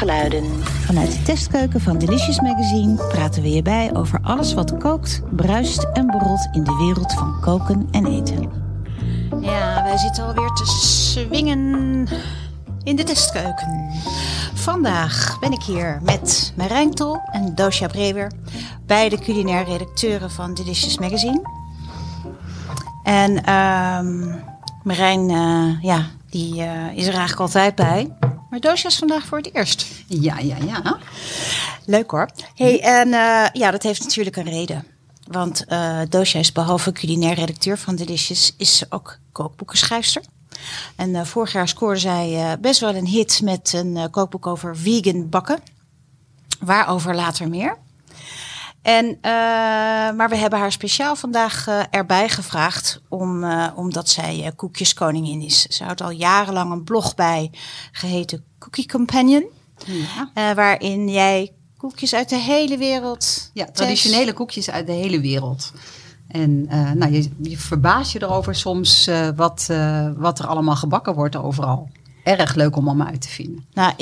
Kookgeluiden. Vanuit de testkeuken van Delicious Magazine praten we je bij over alles wat kookt, bruist en borrelt in de wereld van koken en eten. Ja, wij zitten alweer te swingen in de testkeuken. Vandaag ben ik hier met Merijn Tol en Dosia Brewer, beide culinair redacteuren van Delicious Magazine. En Merijn, die is er eigenlijk altijd bij. Maar Dosia is vandaag voor het eerst. Ja. Leuk hoor. Hey, en dat heeft natuurlijk een reden. Want Dosia is behalve culinair redacteur van Delicious, is ze ook kookboekenschrijfster. En vorig jaar scoorde zij best wel een hit met een kookboek over vegan bakken. Waarover later meer. En, maar we hebben haar speciaal vandaag erbij gevraagd omdat zij koekjeskoningin is. Ze houdt al jarenlang een blog bij, geheten Cookie Companion. Ja. Waarin jij koekjes uit de hele wereld... Ja, traditionele koekjes uit de hele wereld. En je verbaast je erover soms wat er allemaal gebakken wordt overal. Erg leuk om allemaal uit te vinden. Nou,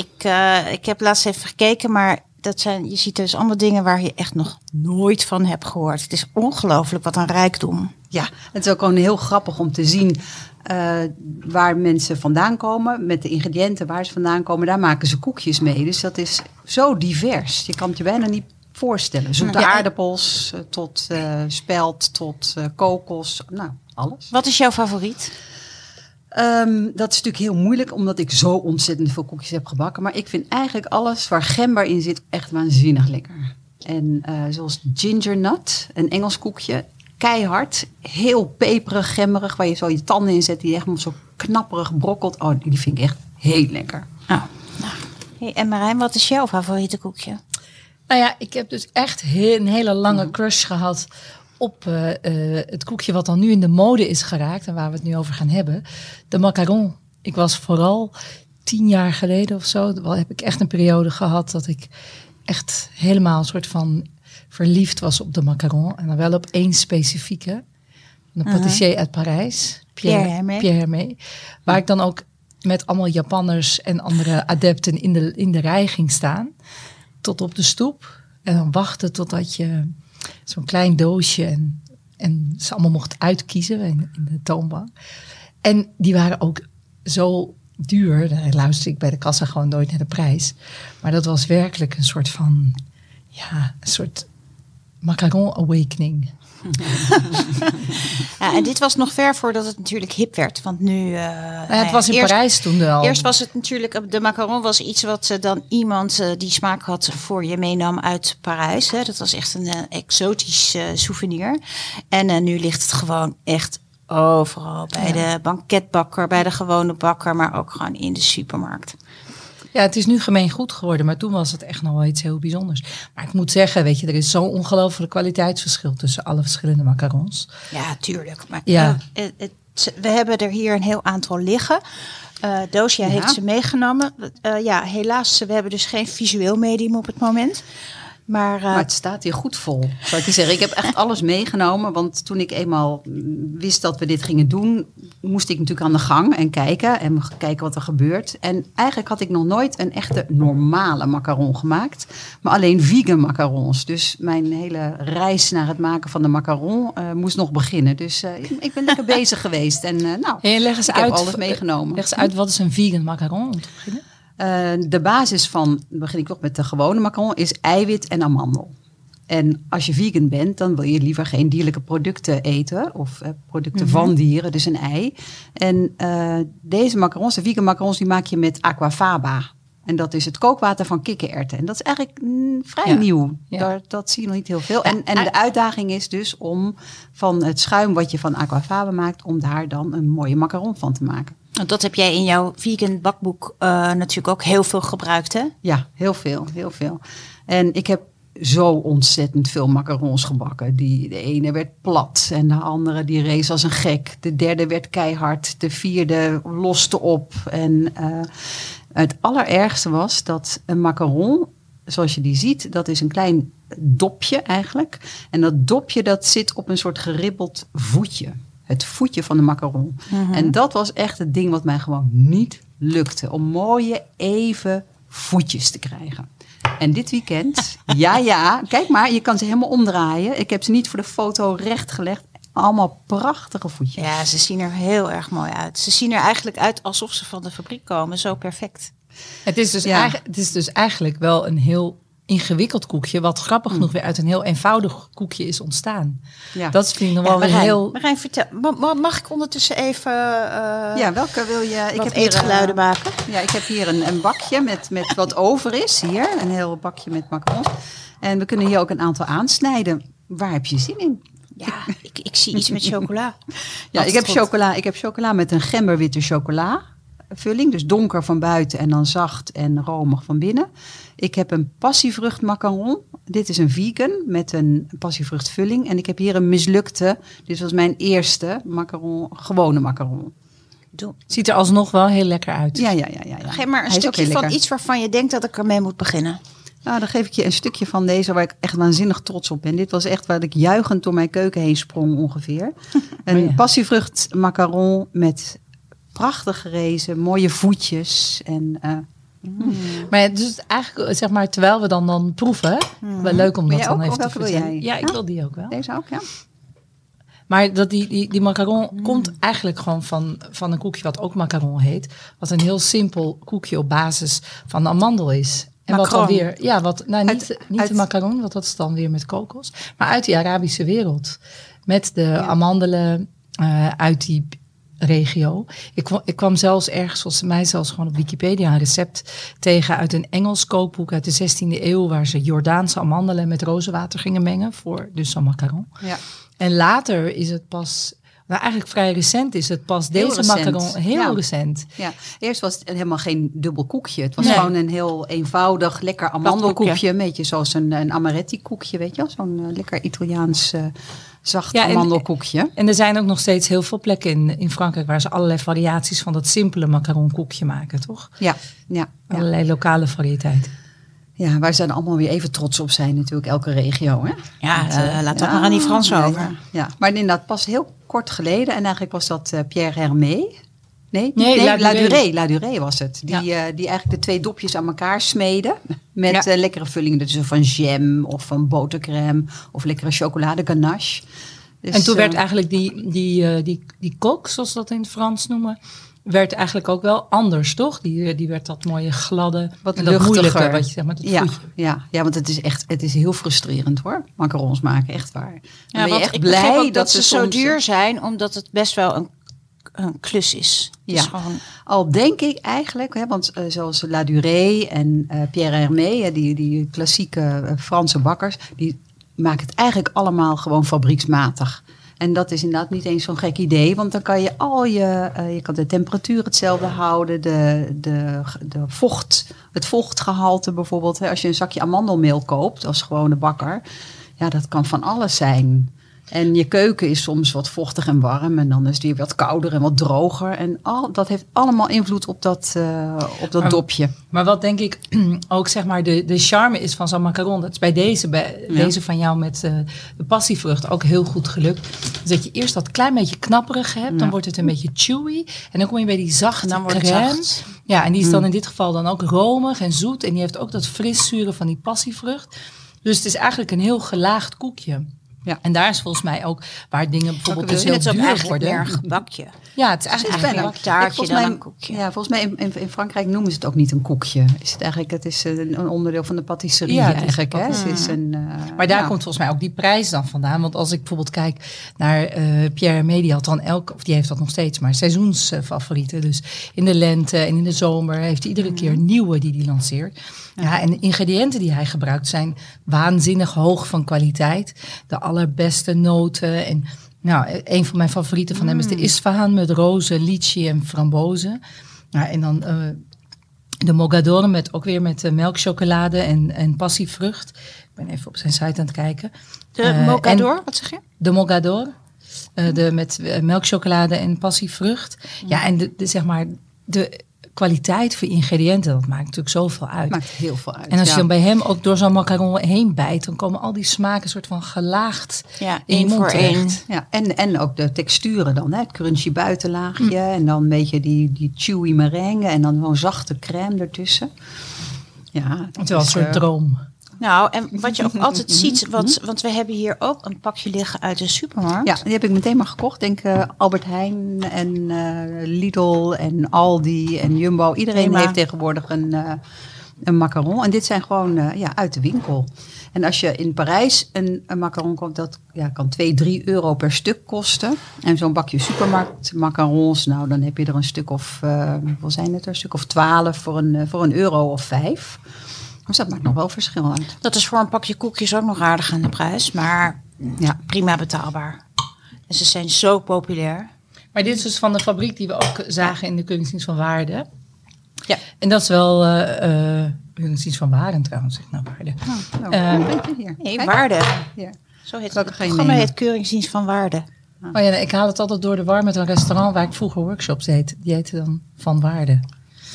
ik heb laatst even gekeken, maar... Je ziet dus allemaal dingen waar je echt nog nooit van hebt gehoord. Het is ongelooflijk wat een rijkdom. Ja, het is ook gewoon heel grappig om te zien waar mensen vandaan komen. Met de ingrediënten waar ze vandaan komen, daar maken ze koekjes mee. Dus dat is zo divers. Je kan het je bijna niet voorstellen. Zoete aardappels tot spelt, tot kokos, nou alles. Wat is jouw favoriet? Dat is natuurlijk heel moeilijk, omdat ik zo ontzettend veel koekjes heb gebakken. Maar ik vind eigenlijk alles waar gember in zit echt waanzinnig lekker. En zoals gingernut, een Engels koekje, keihard, heel peperig, gemberig, waar je zo je tanden in zet, die echt zo knapperig brokkelt. Oh, die vind ik echt heel lekker. Oh. Hey, en Merijn, wat is jouw favoriete koekje? Nou ja, ik heb dus echt een hele lange crush gehad op het koekje wat dan nu in de mode is geraakt en waar we het nu over gaan hebben. De macaron. Ik was vooral 10 jaar geleden of zo, heb ik echt een periode gehad dat ik echt helemaal een soort van verliefd was op de macaron. En dan wel op één specifieke. Een patissier uit Parijs. Pierre Hermé. Waar ik dan ook met allemaal Japanners en andere adepten in de rij ging staan. Tot op de stoep. En dan wachten totdat je... zo'n klein doosje en ze allemaal mocht uitkiezen in de toonbank. En die waren ook zo duur. Daar luisterde ik bij de kassa gewoon nooit naar de prijs. Maar dat was werkelijk een soort van... ja, een soort macaron awakening. Ja, en dit was nog ver voordat het natuurlijk hip werd. Want nu... het was in Parijs toen wel. Eerst was het natuurlijk... De macaron was iets wat dan iemand die smaak had voor je meenam uit Parijs. Hè. Dat was echt een exotisch souvenir. En nu ligt het gewoon echt overal. Bij de banketbakker, bij de gewone bakker. Maar ook gewoon in de supermarkt. Ja, het is nu gemeengoed geworden, maar toen was het echt nog wel iets heel bijzonders. Maar ik moet zeggen, weet je, er is zo'n ongelooflijk kwaliteitsverschil tussen alle verschillende macarons. Ja, tuurlijk. Maar we hebben er hier een heel aantal liggen. Dosia heeft ze meegenomen. Helaas, we hebben dus geen visueel medium op het moment. Maar het staat hier goed vol, zou ik je zeggen. Ik heb echt alles meegenomen, want toen ik eenmaal wist dat we dit gingen doen, moest ik natuurlijk aan de gang en kijken wat er gebeurt. En eigenlijk had ik nog nooit een echte normale macaron gemaakt, maar alleen vegan macarons. Dus mijn hele reis naar het maken van de macaron moest nog beginnen. Dus ik ben lekker bezig geweest en leg eens ik heb alles meegenomen. Leg eens uit, wat is een vegan macaron om te beginnen? De basis van, begin ik toch met de gewone macaron, is eiwit en amandel. En als je vegan bent, dan wil je liever geen dierlijke producten eten. Of producten van dieren, dus een ei. En deze macarons, de vegan macarons, die maak je met aquafaba. En dat is het kookwater van kikkererwten. En dat is eigenlijk vrij nieuw. Ja. Dat zie je nog niet heel veel. Ja, en de uitdaging is dus om van het schuim wat je van aquafaba maakt, om daar dan een mooie macaron van te maken. Dat heb jij in jouw vegan bakboek natuurlijk ook heel veel gebruikt, hè? Ja, heel veel. En ik heb zo ontzettend veel macarons gebakken. De ene werd plat en de andere die rees als een gek. De derde werd keihard, de vierde loste op. En het allerergste was dat een macaron, zoals je die ziet, dat is een klein dopje eigenlijk. En dat dopje dat zit op een soort geribbeld voetje. Het voetje van de macaron. En dat was echt het ding wat mij gewoon niet lukte. Om mooie, even voetjes te krijgen. En dit weekend, ja, kijk maar, je kan ze helemaal omdraaien. Ik heb ze niet voor de foto recht gelegd. Allemaal prachtige voetjes. Ja, ze zien er heel erg mooi uit. Ze zien er eigenlijk uit alsof ze van de fabriek komen. Zo perfect. Het is dus eigenlijk wel een heel ingewikkeld koekje, wat grappig genoeg weer uit een heel eenvoudig koekje is ontstaan. Ja. Dat vind ik nog wel weer heel... Merijn, vertel, mag ik ondertussen even... welke wil je? Ik heb eetgeluiden maken. Ja, ik heb hier een bakje met wat over is. Hier, een heel bakje met macarons. En we kunnen hier ook een aantal aansnijden. Waar heb je zin in? Ja, ik zie iets met chocola. Ja, ik heb chocola met een gemberwitte chocola vulling. Dus donker van buiten en dan zacht en romig van binnen. Ik heb een passievrucht macaron. Dit is een vegan met een passievruchtvulling. En ik heb hier een mislukte. Dit was mijn eerste macaron, gewone macaron. Ziet er alsnog wel heel lekker uit. Ja. Geef maar een stukje van lekker. Iets waarvan je denkt dat ik ermee moet beginnen. Nou, dan geef ik je een stukje van deze waar ik echt waanzinnig trots op ben. Dit was echt waar ik juichend door mijn keuken heen sprong ongeveer. Een passievrucht macaron met prachtig gerezen, mooie voetjes en... Maar dus eigenlijk, zeg maar, terwijl we dan proeven, wel leuk om dat dan even te vertellen. Ja, ik wil die ook wel. Deze ook, ja. Maar dat die macaron komt eigenlijk gewoon van een koekje wat ook macaron heet. Wat een heel simpel koekje op basis van de amandel is. En macaron. Wat alweer, ja, wat, nou niet uit de macaron, want dat is dan weer met kokos. Maar uit die Arabische wereld. Met de amandelen uit die regio. Ik kwam zelfs ergens, volgens mij zelfs gewoon op Wikipedia, een recept tegen uit een Engels kookboek uit de 16e eeuw, waar ze Jordaanse amandelen met rozenwater gingen mengen voor dus zo'n macaron. Ja. En later is het pas... Nou, eigenlijk vrij recent is het pas deze macaron. Heel recent. Ja. Eerst was het helemaal geen dubbel koekje. Het was gewoon een heel eenvoudig, lekker amandelkoekje. Een beetje zoals een amaretti koekje, weet je wel. Zo'n lekker Italiaans zacht amandelkoekje. En er zijn ook nog steeds heel veel plekken in Frankrijk waar ze allerlei variaties van dat simpele macaronkoekje maken, toch? Ja. Allerlei lokale variëteiten. Ja, waar ze dan allemaal weer even trots op zijn natuurlijk, elke regio. Hè? Ja, laat dat maar aan die Fransen over. Ja. Maar inderdaad, pas heel kort geleden, en eigenlijk was dat Pierre Hermé. Nee, Ladurée was het. Die eigenlijk de twee dopjes aan elkaar smeden met lekkere vullingen. Dus van jam of van botercrème of lekkere chocolade ganache. Dus, en toen werd eigenlijk die kok, zoals dat in het Frans noemen, werd eigenlijk ook wel anders, toch? Die werd dat mooie gladde, wat luchtiger. Wat je zegt, maar dat ja, want het is heel frustrerend, hoor. Macarons maken, echt waar. Ja, ben je echt blij dat ze soms zo duur zijn, omdat het best wel een klus is. Ja, gewoon... al denk ik eigenlijk, hè, want zoals Ladurée en Pierre Hermé, die klassieke Franse bakkers, die maken het eigenlijk allemaal gewoon fabrieksmatig. En dat is inderdaad niet eens zo'n gek idee. Want dan kan je je kan de temperatuur hetzelfde houden. De vocht, het vochtgehalte bijvoorbeeld. Hè, als je een zakje amandelmeel koopt als gewone bakker. Ja, dat kan van alles zijn. En je keuken is soms wat vochtig en warm. En dan is die wat kouder en wat droger. En dat heeft allemaal invloed op dat dopje. Maar wat denk ik ook, zeg maar, de charme is van zo'n macaron. Dat is bij deze van jou met de passievrucht ook heel goed gelukt. Dus dat je eerst dat klein beetje knapperig hebt. Ja. Dan wordt het een beetje chewy. En dan kom je bij die zachte crème. Ja, en die is dan in dit geval dan ook romig en zoet. En die heeft ook dat fris-zure van die passievrucht. Dus het is eigenlijk een heel gelaagd koekje. Ja. En daar is volgens mij ook waar dingen bijvoorbeeld dus heel duur worden. Meer een bakje. Ja, het is eigenlijk een taartje dan een koekje. Ja, volgens mij in Frankrijk noemen ze het ook niet een koekje. Het is een onderdeel van de patisserie eigenlijk. Hè? Het is een, maar daar komt volgens mij ook die prijs dan vandaan. Want als ik bijvoorbeeld kijk naar Pierre Hermé, die heeft dat nog steeds, maar seizoensfavorieten. Dus in de lente en in de zomer heeft hij iedere keer nieuwe die hij lanceert. Ja, en de ingrediënten die hij gebruikt zijn waanzinnig hoog van kwaliteit. De allerbeste noten. En nou, een van mijn favorieten van hem is de Isfahan met rozen, lychee en frambozen. Nou, en dan de Mogador met melkchocolade en passievrucht. Ik ben even op zijn site aan het kijken. De Mogador, wat zeg je? De Mogador met melkchocolade en passievrucht. Ja, en zeg maar de kwaliteit voor ingrediënten, dat maakt natuurlijk zoveel uit. Maakt heel veel uit. En als je dan bij hem ook door zo'n macaron heen bijt, dan komen al die smaken soort van gelaagd in je mond terecht. Ja, en ook de texturen dan, hè? Het crunchy buitenlaagje en dan een beetje die chewy merengue en dan gewoon zachte crème ertussen. Ja, het is wel een soort droom. Nou, en wat je ook altijd ziet, want we hebben hier ook een pakje liggen uit de supermarkt. Ja, die heb ik meteen maar gekocht. Denk Albert Heijn en Lidl en Aldi en Jumbo. Iedereen heeft tegenwoordig een macaron. En dit zijn gewoon uit de winkel. En als je in Parijs een macaron koopt, dat kan €2-3 per stuk kosten. En zo'n bakje supermarkt macarons, nou dan heb je er een stuk of, hoeveel zijn het er? Een stuk of 12 voor €1,05. Dus dat maakt nog wel verschil uit. Dat is voor een pakje koekjes ook nog aardig aan de prijs. Maar ja, prima betaalbaar. En ze zijn zo populair. Maar dit is dus van de fabriek die we ook zagen in de Keuringsdienst van Waarde. Ja. En dat is wel... Keuringsdienst van Waarde trouwens, zeg nou Waarde. Waarde. Ja. Zo heet het. Programma heet Keuringsdienst van Waarde. Oh ja, nee, ik haal het altijd door de war met een restaurant waar ik vroeger workshops deed. Die heette dan Van Waarde.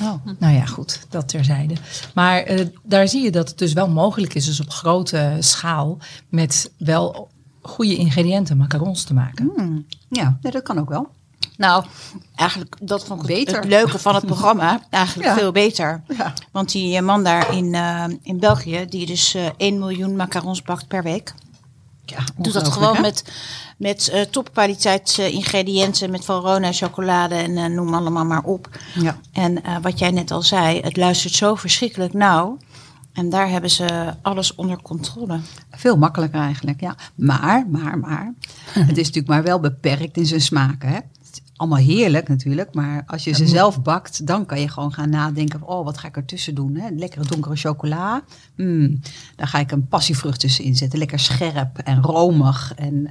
Oh. Nou ja, goed, dat terzijde. Maar daar zie je dat het dus wel mogelijk is, dus op grote schaal, met wel goede ingrediënten macarons te maken. Ja, nee, dat kan ook wel. Nou, eigenlijk dat vond ik beter. Het leuke van het programma, eigenlijk veel beter. Ja. Want die man daar in België, die dus 1 miljoen macarons bakt per week. Ja, doet dat gewoon met topkwaliteit ingrediënten, met Valrhona, chocolade en noem allemaal maar op. Ja. En wat jij net al zei, het luistert zo verschrikkelijk nauw. En daar hebben ze alles onder controle. Veel makkelijker eigenlijk, ja. Maar, het is natuurlijk maar wel beperkt in zijn smaken, hè. Allemaal heerlijk natuurlijk, maar als je ze zelf bakt, dan kan je gewoon gaan nadenken van, wat ga ik ertussen doen? Hè? Lekkere donkere chocola. Daar ga ik een passievrucht tussenin zetten. Lekker scherp en romig. En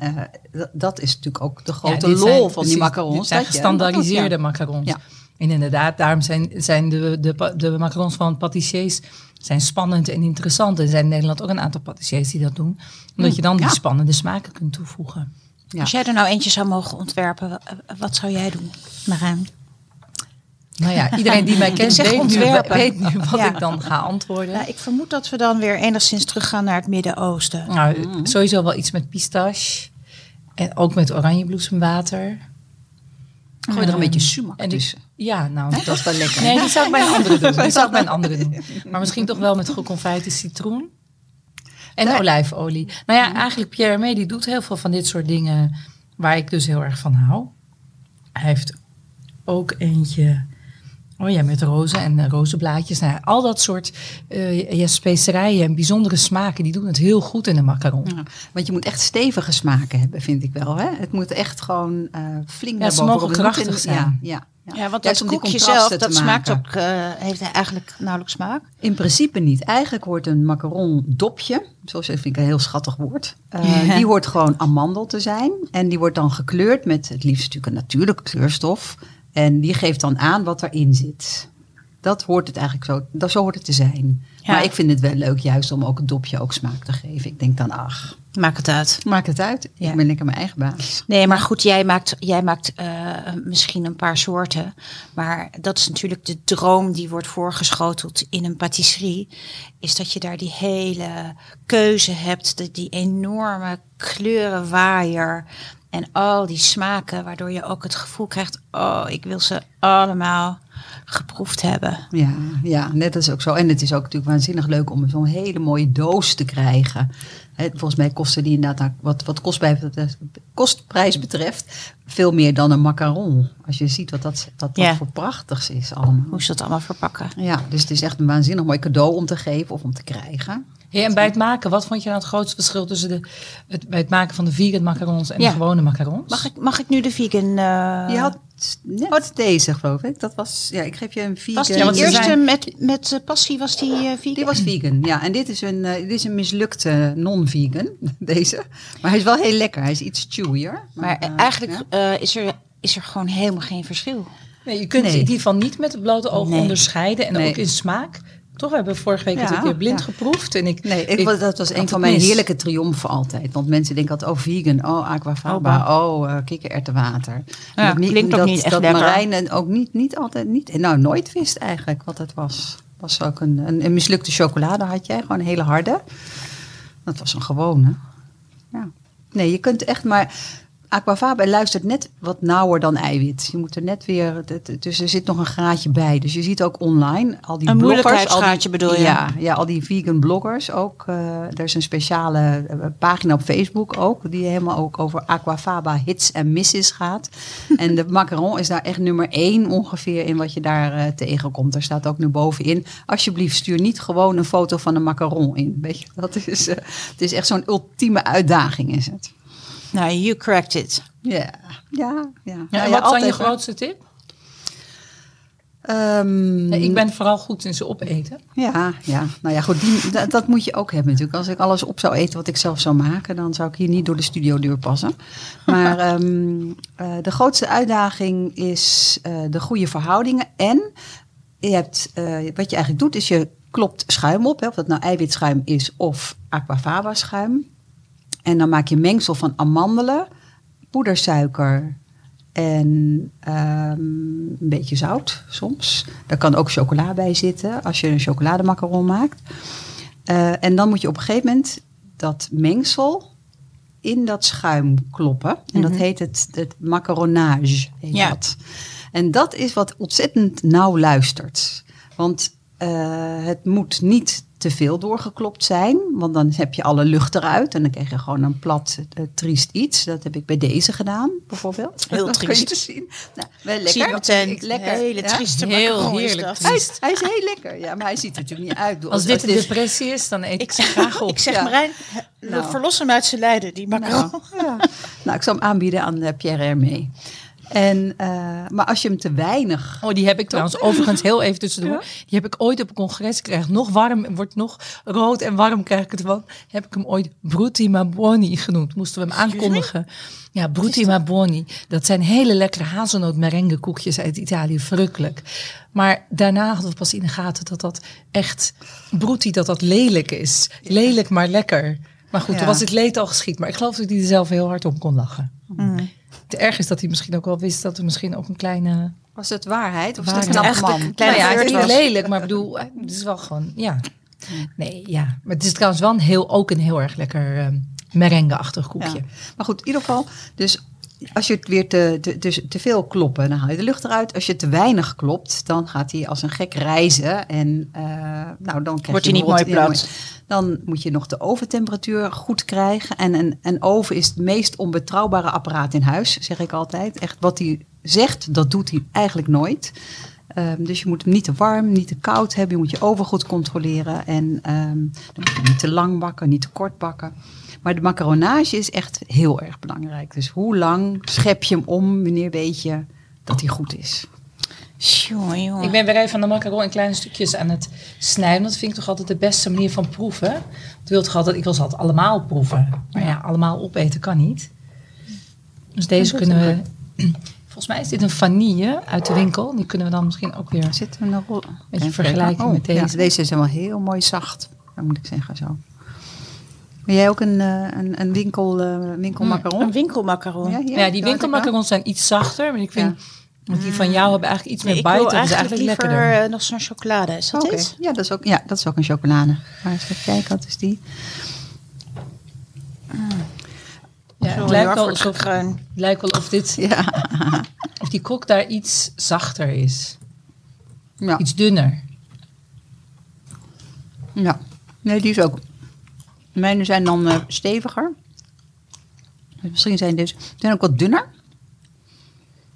dat is natuurlijk ook de grote lol van die macarons. Dit zijn gestandaardiseerde macarons. Ja. En inderdaad, daarom zijn de macarons van patissiers zijn spannend en interessant. Er zijn in Nederland ook een aantal patissiers die dat doen. Omdat je dan die spannende smaken kunt toevoegen. Ja. Als jij er nou eentje zou mogen ontwerpen, wat zou jij doen, Merijn? Nou ja, iedereen die mij kent weet nu wat ik dan ga antwoorden. Nou, ik vermoed dat we dan weer enigszins teruggaan naar het Midden-Oosten. Nou, sowieso wel iets met pistache. En ook met oranjebloesemwater. Gooi er een beetje sumac tussen. Ja, nou, dat is wel lekker. Nee, die zou ik bij een andere doen. Maar misschien toch wel met geconfijte citroen. En olijfolie. Nou ja, eigenlijk Pierre Hermé die doet heel veel van dit soort dingen waar ik dus heel erg van hou. Hij heeft ook eentje met rozen en rozenblaadjes. Nou ja, al dat soort specerijen en bijzondere smaken, die doen het heel goed in de macaron. Ja, want je moet echt stevige smaken hebben, vind ik wel. Hè? Het moet echt gewoon flink naar boven. Ja, ze mogen krachtig zijn. Ja, want dat koekje zelf, dat smaakt ook, heeft hij eigenlijk nauwelijks smaak? In principe niet. Eigenlijk hoort een macaron dopje, zoals vind ik een heel schattig woord. Die hoort gewoon amandel te zijn. En die wordt dan gekleurd met het liefst natuurlijk een natuurlijke kleurstof. En die geeft dan aan wat erin zit. Dat hoort het eigenlijk zo hoort het te zijn. Ja. Maar ik vind het wel leuk juist om ook het dopje ook smaak te geven. Ik denk dan, Maakt het uit. Ja. Ik ben lekker mijn eigen baas. Nee, maar goed, jij maakt misschien een paar soorten. Maar dat is natuurlijk de droom die wordt voorgeschoteld in een patisserie. Is dat je daar die hele keuze hebt. Die enorme kleurenwaaier. En al die smaken, waardoor je ook het gevoel krijgt, ik wil ze allemaal geproefd hebben. Ja, net is ook zo. En het is ook natuurlijk waanzinnig leuk om zo'n hele mooie doos te krijgen. Volgens mij kosten die inderdaad, wat kostprijs betreft, veel meer dan een macaron. Als je ziet wat dat voor prachtigs is allemaal. Hoe ze dat allemaal verpakken. Ja, dus het is echt een waanzinnig mooi cadeau om te geven of om te krijgen. Hey, en bij het maken, wat vond je nou het grootste verschil tussen bij het maken van de vegan macarons en de gewone macarons? Mag ik nu de vegan... Je had net deze, geloof ik. Dat was, ik geef je een vegan... Was die eerste met passie, was die vegan? Die was vegan, ja. En dit is een mislukte non-vegan, deze. Maar hij is wel heel lekker. Hij is iets chewier. Maar eigenlijk is er gewoon helemaal geen verschil. Nee, je kunt in ieder geval niet met het blote oog onderscheiden. En ook in smaak... Toch, we hebben vorige week eens een keer blind geproefd. En dat was een van mijn heerlijke triomfen altijd. Want mensen denken altijd, vegan, aquafaba, kikkererwtenwater. Ja, dat klinkt ook niet echt lekker. Dat Merijn ook niet altijd, nooit wist eigenlijk wat het was. Was ook een mislukte chocolade had jij, gewoon een hele harde. Dat was een gewone. Ja. Nee, je kunt echt maar... Aquafaba luistert net wat nauwer dan eiwit. Je moet er net weer... Dus er zit nog een graadje bij. Dus je ziet ook online al die een bloggers... Een moeilijkheidsgraadje bedoel je? Ja, al die vegan bloggers ook. Er is een speciale pagina op Facebook ook... die helemaal ook over Aquafaba hits en misses gaat. En de macaron is daar echt nummer 1 ongeveer... in wat je daar tegenkomt. Er staat ook nu bovenin... alsjeblieft stuur niet gewoon een foto van een macaron in. Weet je, dat is, het is echt zo'n ultieme uitdaging is het. Nou, you cracked it. Ja. En wat zijn je grootste tip? Ik ben vooral goed in ze opeten. Ja. Nou ja, goed, dat moet je ook hebben natuurlijk. Als ik alles op zou eten wat ik zelf zou maken... dan zou ik hier niet door de studiodeur passen. Maar de grootste uitdaging is de goede verhoudingen. En je hebt, wat je eigenlijk doet, is je klopt schuim op. Hè, of dat nou eiwitschuim is of aquafaba schuim. En dan maak je mengsel van amandelen, poedersuiker en een beetje zout soms. Daar kan ook chocola bij zitten als je een chocolademacaron maakt. En dan moet je op een gegeven moment dat mengsel in dat schuim kloppen. En dat heet het macaronage. Dat. En dat is wat ontzettend nauw luistert. Want het moet niet... te veel doorgeklopt zijn, want dan heb je alle lucht eruit en dan krijg je gewoon een plat, triest iets. Dat heb ik bij deze gedaan, bijvoorbeeld. Heel dat triest. Kun je zien. Nou, wel lekker. Hele trieste macaron. Heerlijk. Hij is heel lekker, ja, maar hij ziet er natuurlijk niet uit. Als dit een depressie is, dan eet ik ze graag op. Ik zeg ja. Merijn, verlos hem uit zijn lijden, die macaron. Nou, ik zal hem aanbieden aan Pierre Hermé. En, maar als je hem te weinig... Oh, die heb ik trouwens overigens heel even tussendoor. Ja? Die heb ik ooit op een congres gekregen. Nog warm, wordt nog rood en warm krijg ik het van. Heb ik hem ooit Brutti Maboni genoemd. Moesten we hem aankondigen. Ja, Brutti Maboni. Dat zijn hele lekkere hazelnoot koekjes uit Italië. Verrukkelijk. Maar daarna hadden we pas in de gaten dat echt... Brutti, dat lelijk is. Lelijk, maar lekker. Maar goed, toen was het leed al geschied. Maar ik geloof dat hij er zelf heel hard om kon lachen. Mm. Het erg is dat hij misschien ook wel wist dat er misschien ook een kleine... Was het waarheid? Of was het een knap man? Het is niet lelijk, maar ik bedoel, het is wel gewoon, ja. Nee, ja. Maar het is trouwens wel een heel erg lekker merengue-achtig koekje. Ja. Maar goed, in ieder geval, dus als je het weer te veel kloppen, dan haal je de lucht eruit. Als je te weinig klopt, dan gaat hij als een gek reizen. En nou, dan wordt hij niet mooi plat. Dan moet je nog de oventemperatuur goed krijgen. En een oven is het meest onbetrouwbare apparaat in huis, zeg ik altijd. Echt wat hij zegt, dat doet hij eigenlijk nooit. Dus je moet hem niet te warm, niet te koud hebben. Je moet je oven goed controleren. En dan moet je niet te lang bakken, niet te kort bakken. Maar de macaronage is echt heel erg belangrijk. Dus hoe lang schep je hem om, wanneer weet je dat hij goed is? Sure. Ik ben weer even aan de macaron in kleine stukjes aan het snijden. Dat vind ik toch altijd de beste manier van proeven. Ik wil ze altijd allemaal proeven. Maar ja, allemaal opeten kan niet. Dus deze kunnen we... Volgens mij is dit een vanille uit de winkel. Die kunnen we dan misschien ook weer een beetje vergelijken met deze. Ja, deze is helemaal heel mooi zacht. Dat moet ik zeggen zo. Ben jij ook een winkelmacaron? Een winkelmacaron. Ja, die winkelmacarons zijn iets zachter. Maar ik vind... Want die van jou hebben eigenlijk iets meer bite. Dat is eigenlijk lekkerder. Nog zo'n chocolade. Is dat iets? Ja, dat is ook een chocolade. Maar eens even kijken, wat is die? Het lijkt wel of dit... Ja. Of die kok daar iets zachter is. Ja. Iets dunner. Ja. Nee, die is ook... De mijne zijn dan steviger. Misschien zijn deze... zijn ook wat dunner.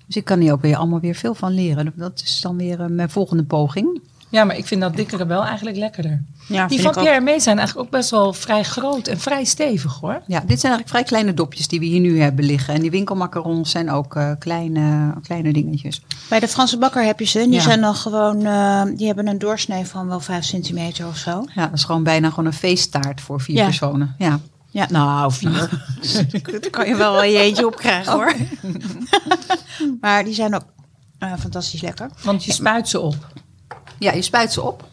Dus ik kan hier ook weer allemaal weer veel van leren. Dat is dan weer mijn volgende poging. Ja, maar ik vind dat dikkere wel eigenlijk lekkerder. Ja, die van Pierre Hermé zijn eigenlijk ook best wel vrij groot en vrij stevig hoor. Ja, dit zijn eigenlijk vrij kleine dopjes die we hier nu hebben liggen. En die winkelmacarons zijn ook kleine dingetjes. Bij de Franse bakker heb je ze. Die zijn dan gewoon, die hebben een doorsnee van wel 5 centimeter of zo. Ja, dat is gewoon een feesttaart voor 4 personen. Ja. Ja, nou, 4. Daar kan je wel je eentje op krijgen, hoor. Maar die zijn ook fantastisch lekker. Want je spuit ze op. Ja, je spuit ze op.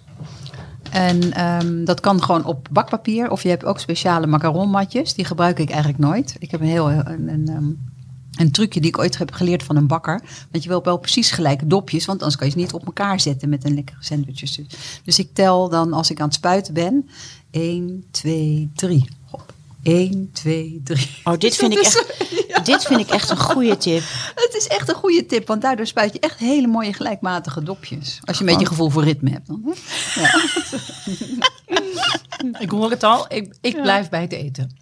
En dat kan gewoon op bakpapier. Of je hebt ook speciale macaronmatjes. Die gebruik ik eigenlijk nooit. Ik heb een trucje die ik ooit heb geleerd van een bakker. Want je wil wel precies gelijke dopjes. Want anders kan je ze niet op elkaar zetten met een lekkere sandwichjes. Dus ik tel dan, als ik aan het spuiten ben... 1, 2, 3... 1, 2, 3. Oh, dit vind ik echt... Ja. dit vind ik echt een goede tip. Het is echt een goede tip, want daardoor spuit je echt hele mooie gelijkmatige dopjes. Als je een beetje gevoel voor ritme hebt dan. Ja. Ik hoor het al, ik blijf bij het eten.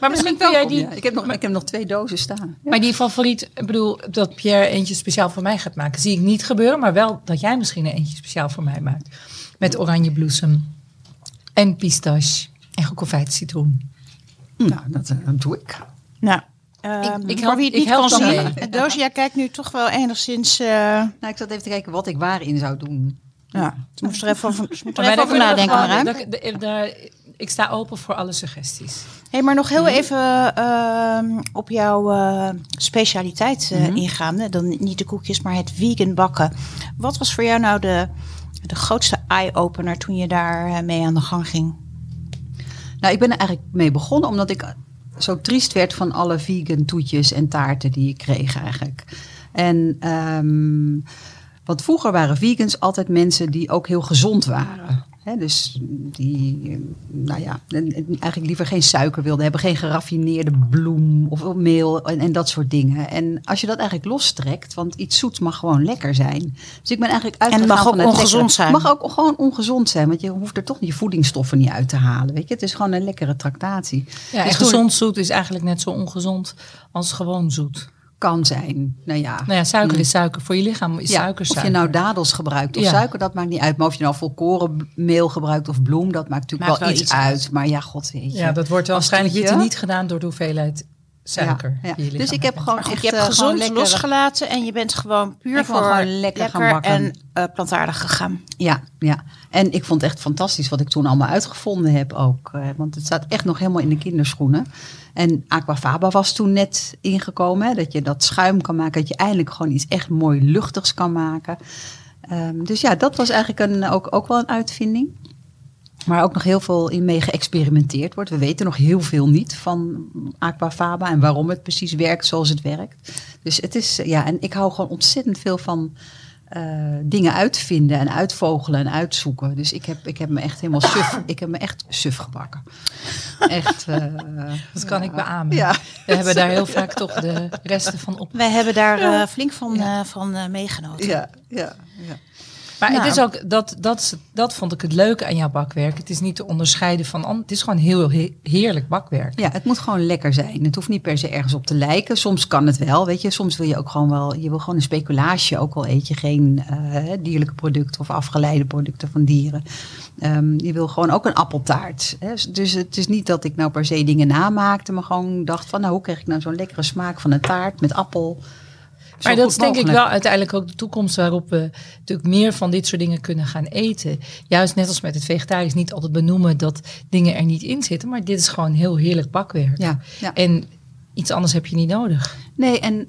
Maar misschien kun jij die... Ja. Ik heb nog 2 dozen staan. Ja. Maar die favoriet, ik bedoel, dat Pierre eentje speciaal voor mij gaat maken, zie ik niet gebeuren, maar wel dat jij misschien een eentje speciaal voor mij maakt. Met oranje bloesem en pistache en geconfijt citroen. Nou, dat doe ik. Nou, ik help Dosia kijkt nu toch wel enigszins... Nou, ik zat even te kijken wat ik waarin zou doen. Ja, ze moest er even over nadenken. Ik sta open voor alle suggesties. Hey, maar nog heel even op jouw specialiteit ingaan. Dan niet de koekjes, maar het vegan bakken. Wat was voor jou nou de grootste eye-opener toen je daar mee aan de gang ging? Nou, ik ben er eigenlijk mee begonnen omdat ik zo triest werd van alle vegan toetjes en taarten die ik kreeg eigenlijk. En... want vroeger waren vegans altijd mensen die ook heel gezond waren. He, dus die, nou ja, eigenlijk liever geen suiker wilden hebben, geen geraffineerde bloem of meel en dat soort dingen. En als je dat eigenlijk lostrekt, want iets zoets mag gewoon lekker zijn. Dus ik ben eigenlijk uitgegaan van het lekkere. En het mag ook ongezond zijn. Het mag ook gewoon ongezond zijn, want je hoeft er toch je voedingsstoffen niet uit te halen. Weet je? Het is gewoon een lekkere tractatie. Ja, dus gezond zoet is eigenlijk net zo ongezond als gewoon zoet. Kan zijn. Nou ja, suiker is suiker. Voor je lichaam is suiker suiker. Of je nou dadels gebruikt of suiker, dat maakt niet uit. Maar of je nou volkorenmeel gebruikt of bloem, dat maakt natuurlijk wel iets uit. Maar ja, god weet je. Ja, dat wordt waarschijnlijk niet gedaan door de hoeveelheid suiker. Ja, ja. Dus ik heb gewoon echt gezond gewoon losgelaten en je bent gewoon puur voor gewoon lekker gaan bakken. En plantaardig gegaan. Ja, ja. En ik vond het echt fantastisch wat ik toen allemaal uitgevonden heb ook. Want het staat echt nog helemaal in de kinderschoenen. En aquafaba was toen net ingekomen. Hè, dat je dat schuim kan maken. Dat je eindelijk gewoon iets echt mooi luchtigs kan maken. Dus ja, dat was eigenlijk ook wel een uitvinding. Maar ook nog heel veel mee geëxperimenteerd wordt. We weten nog heel veel niet van aquafaba en waarom het precies werkt zoals het werkt. Dus het is, ja, en ik hou gewoon ontzettend veel van dingen uitvinden en uitvogelen en uitzoeken. Dus ik heb me echt helemaal suf. Ik heb me echt suf gebakken. Echt. Dat kan ik beamen. Ja. We hebben daar heel vaak toch de resten van op. Wij hebben daar flink van meegenoten. Ja, ja, ja. Maar het is ook dat vond ik het leuke aan jouw bakwerk. Het is niet te onderscheiden van... Het is gewoon heel heerlijk bakwerk. Ja, het moet gewoon lekker zijn. Het hoeft niet per se ergens op te lijken. Soms kan het wel, weet je. Soms wil je ook gewoon wel... Je wil gewoon een speculaasje. Ook al eet je geen dierlijke producten of afgeleide producten van dieren. Je wil gewoon ook een appeltaart. Hè? Dus het is niet dat ik nou per se dingen namaakte. Maar gewoon dacht van... Nou, hoe krijg ik nou zo'n lekkere smaak van een taart met appel... Maar dat is denk ik wel uiteindelijk ook de toekomst waarop we natuurlijk meer van dit soort dingen kunnen gaan eten. Juist net als met het vegetarisch, niet altijd benoemen dat dingen er niet in zitten. Maar dit is gewoon heel heerlijk bakwerk. Ja, ja. En iets anders heb je niet nodig. Nee, en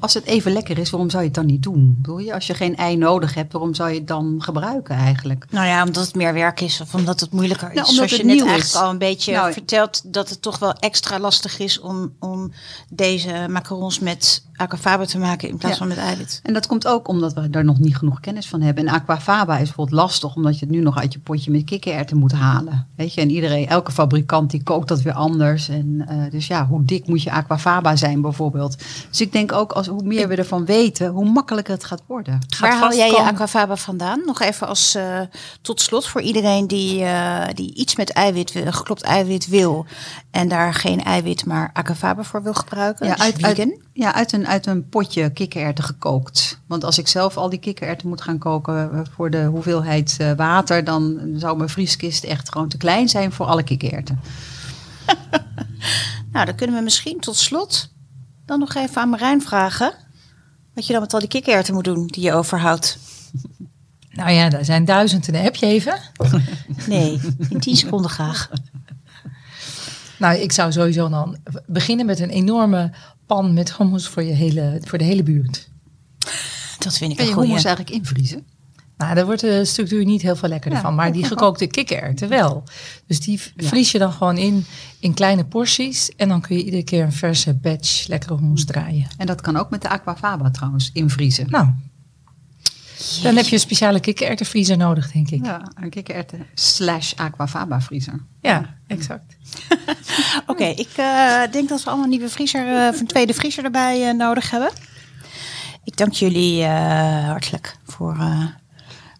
als het even lekker is, waarom zou je het dan niet doen? Bedoel je, als je geen ei nodig hebt, waarom zou je het dan gebruiken eigenlijk? Nou ja, omdat het meer werk is of omdat het moeilijker is. Nou, zoals je net eigenlijk al een beetje vertelt, dat het toch wel extra lastig is om deze macarons met aquafaba te maken in plaats van met eiwit. En dat komt ook omdat we daar nog niet genoeg kennis van hebben. En aquafaba is bijvoorbeeld lastig, omdat je het nu nog uit je potje met kikkererwten moet halen. Weet je, en elke fabrikant die kookt dat weer anders. En dus ja, hoe dik moet je aquafaba zijn bijvoorbeeld? Dus ik denk ook, hoe meer we ervan weten, hoe makkelijker het gaat worden. Waar haal jij je aquafaba vandaan? Nog even als tot slot voor iedereen die iets met eiwit, geklopt eiwit wil. En daar geen eiwit, maar aquafaba voor wil gebruiken. Ja, dus uit een potje kikkererwten gekookt. Want als ik zelf al die kikkererwten moet gaan koken voor de hoeveelheid water, dan zou mijn vrieskist echt gewoon te klein zijn voor alle kikkererwten. Nou, dan kunnen we misschien tot slot dan nog even aan Merijn vragen wat je dan met al die kikkererwten moet doen die je overhoudt. Nou ja, daar zijn duizenden. Heb je even? Nee, in 10 seconden graag. Nou, ik zou sowieso dan beginnen met een enorme pan met hummus voor de hele buurt. Dat vind ik een goeie. Hummus eigenlijk invriezen? Nou, daar wordt de structuur niet heel veel lekkerder van. Maar die gekookte kikkererwten wel. Dus die vries je dan gewoon in kleine porties. En dan kun je iedere keer een verse batch lekkere hummus draaien. En dat kan ook met de aquafaba trouwens, invriezen. Nou, Jeetje. Dan heb je een speciale kikkererwtenvriezer nodig, denk ik. Ja, een kikkererwten / aquafaba vriezer. Ja, exact. Oké, ik denk dat we allemaal een nieuwe vriezer, een tweede vriezer erbij nodig hebben. Ik dank jullie hartelijk voor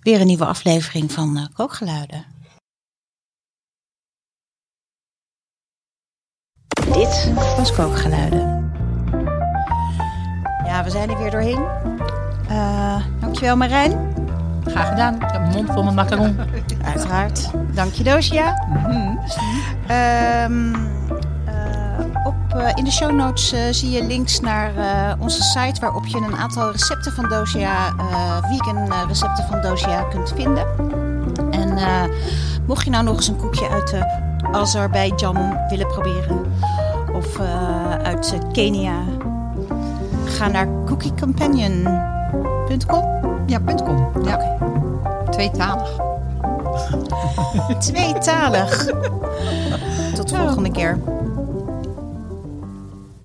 weer een nieuwe aflevering van Kookgeluiden. Dit was Kookgeluiden. Ja, we zijn er weer doorheen. Dankjewel Merijn. Graag gedaan. Ik heb mijn mond vol met macaron. Uiteraard. Dank je Dosia. In de show notes zie je links naar onze site, waarop je een aantal recepten van Dosia, vegan recepten van Dosia kunt vinden. En mocht je nou nog eens een koekje uit Azerbeidzjan willen proberen of uit Kenia, ga naar cookiecompanion.com. Ja, .com. Ja. Okay. Tweetalig. Tweetalig. Tot de volgende keer.